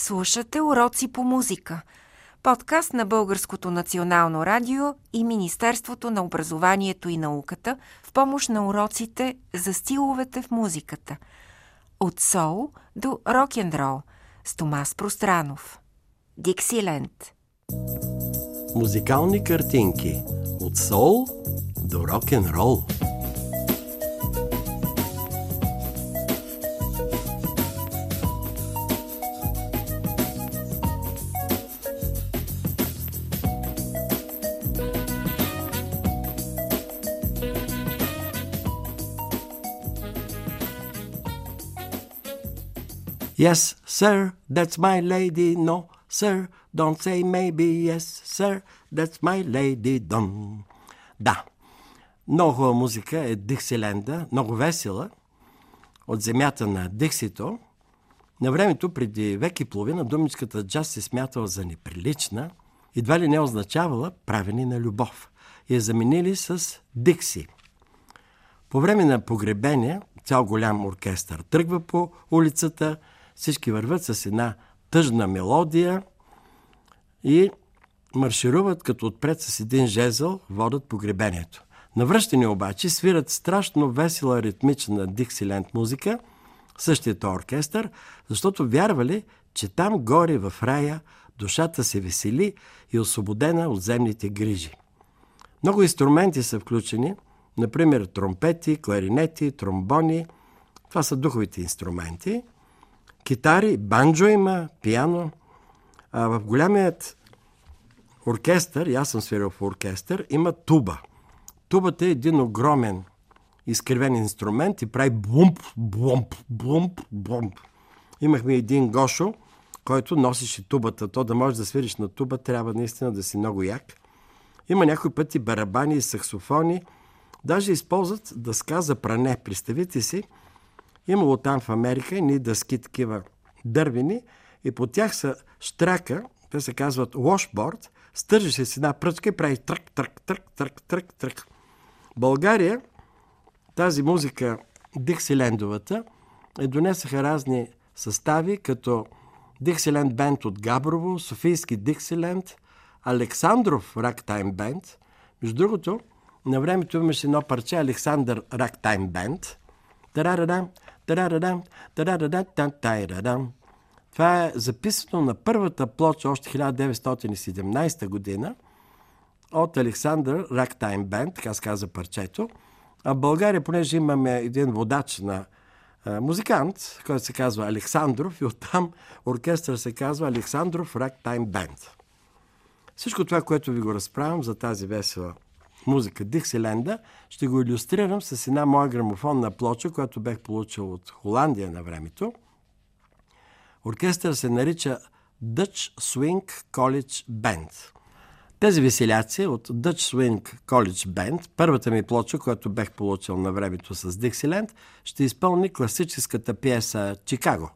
Слушате уроци по музика. Подкаст на Българското национално радио и Министерството на образованието и науката в помощ на уроците за стиловете в музиката. От сол до рок-н-рол с Томас Пространов. Диксиленд. Музикални картинки. От сол до рок-н-рол. Yes, sir, that's my lady, no, sir, don't say maybe, yes, sir, that's my lady, don't. Да, много музика е Диксиленда, много весела, от земята на Диксито. На времето, преди век и половина, думичката джаз се смятала за неприлична, едва ли не означавала правене на любов. Я заменили с Дикси. По време на погребение, цял голям оркестър тръгва по улицата, всички върват с една тъжна мелодия и маршируват, като отпред с един жезъл водят погребението. Навръщани обаче свират страшно весела ритмична Диксиленд музика, същият оркестър, защото вярвали, че там горе в рая душата се весели и е освободена от земните грижи. Много инструменти са включени, например тромпети, кларинети, тромбони. Това са духовите инструменти. Китари, банджо има, пиано. А в голямият оркестър, и аз съм свирил в оркестър, има туба. Тубата е един огромен изкривен инструмент и прави блумп, блумп, блумп, блумп. Имахме един Гошо, който носеше тубата. То да можеш да свириш на туба, трябва наистина да си много як. Има някои пъти барабани и саксофони. Даже използват дъска за пране. Представете си, имало там в Америка едни дъски такива дървени и по тях са штрака, те се казват washboard, стържи се с една пръчка и прави трък, трък, трък, трък, трък, трък. България, тази музика Диксилендовата, донесаха разни състави, като Диксиленд бенд от Габрово, Софийски Диксиленд, Александров Рагтайм бенд. Между другото, на времето имаше едно парче Александър Рагтайм бенд. Тарарадам, тарарадам, тарарадам, тарарадам. Това е записано на първата плоча още 1917 година от Александър Рагтайм бенд, така се казва парчето. А в България, понеже имаме един водач на музикант, който се казва Александров, и оттам оркестър се казва Александров Рагтайм бенд. Всичко това, което ви го разправям за тази весела музика Диксиленда, ще го илюстрирам с една моя грамофонна плоча, която бях получил от Холандия на времето. Оркестър се нарича Dutch Swing College Band. Тези веселяци от Dutch Swing College Band, първата ми плоча, която бях получил на времето с Диксиленд, ще изпълни класическата пиеса «Чикаго».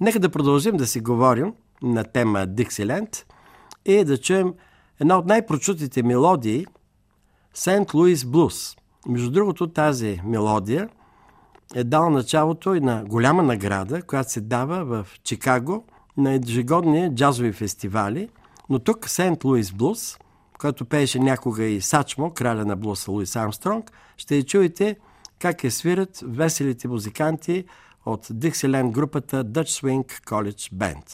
Нека да продължим да си говорим на тема Диксиленд и да чуем една от най-прочутите мелодии Сент-Луис Блуз. Между другото, тази мелодия е дала началото и на голяма награда, която се дава в Чикаго на ежегодни джазови фестивали. Но тук Сент-Луис Блуз, който пееше някога и Сачмо, краля на блуса Луис Армстронг, ще я чуете как я свирят веселите музиканти от Диксиленд групата Dutch Swing College Band.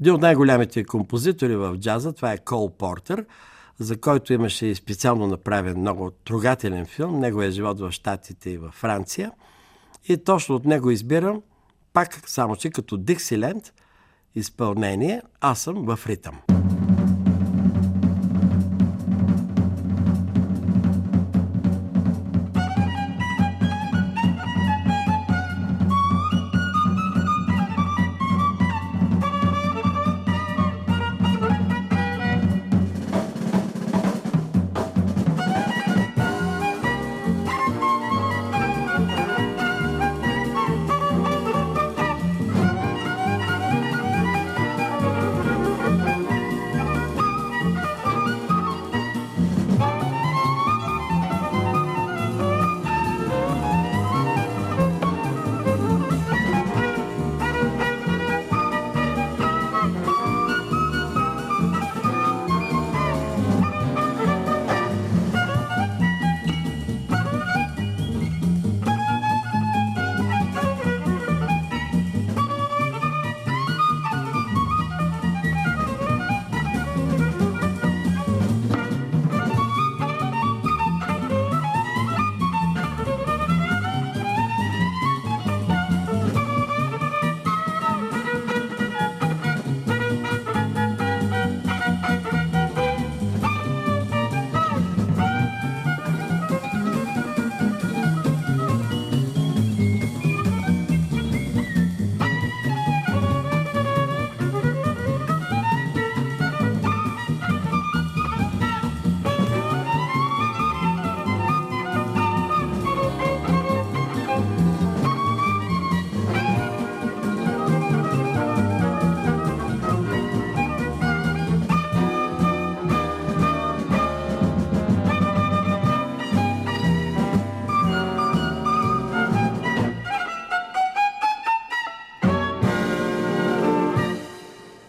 Един от най-голямите композитори в джаза, това е Кол Портер, за който имаше и специално направен много трогателен филм. Неговия живот в Щатите и във Франция. И точно от него избирам, пак само че като Диксиленд изпълнение, Аз съм в ритъм.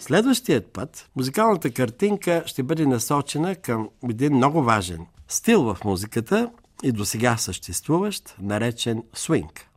Следващият път музикалната картинка ще бъде насочена към един много важен стил в музиката и досега съществуващ, наречен свинг.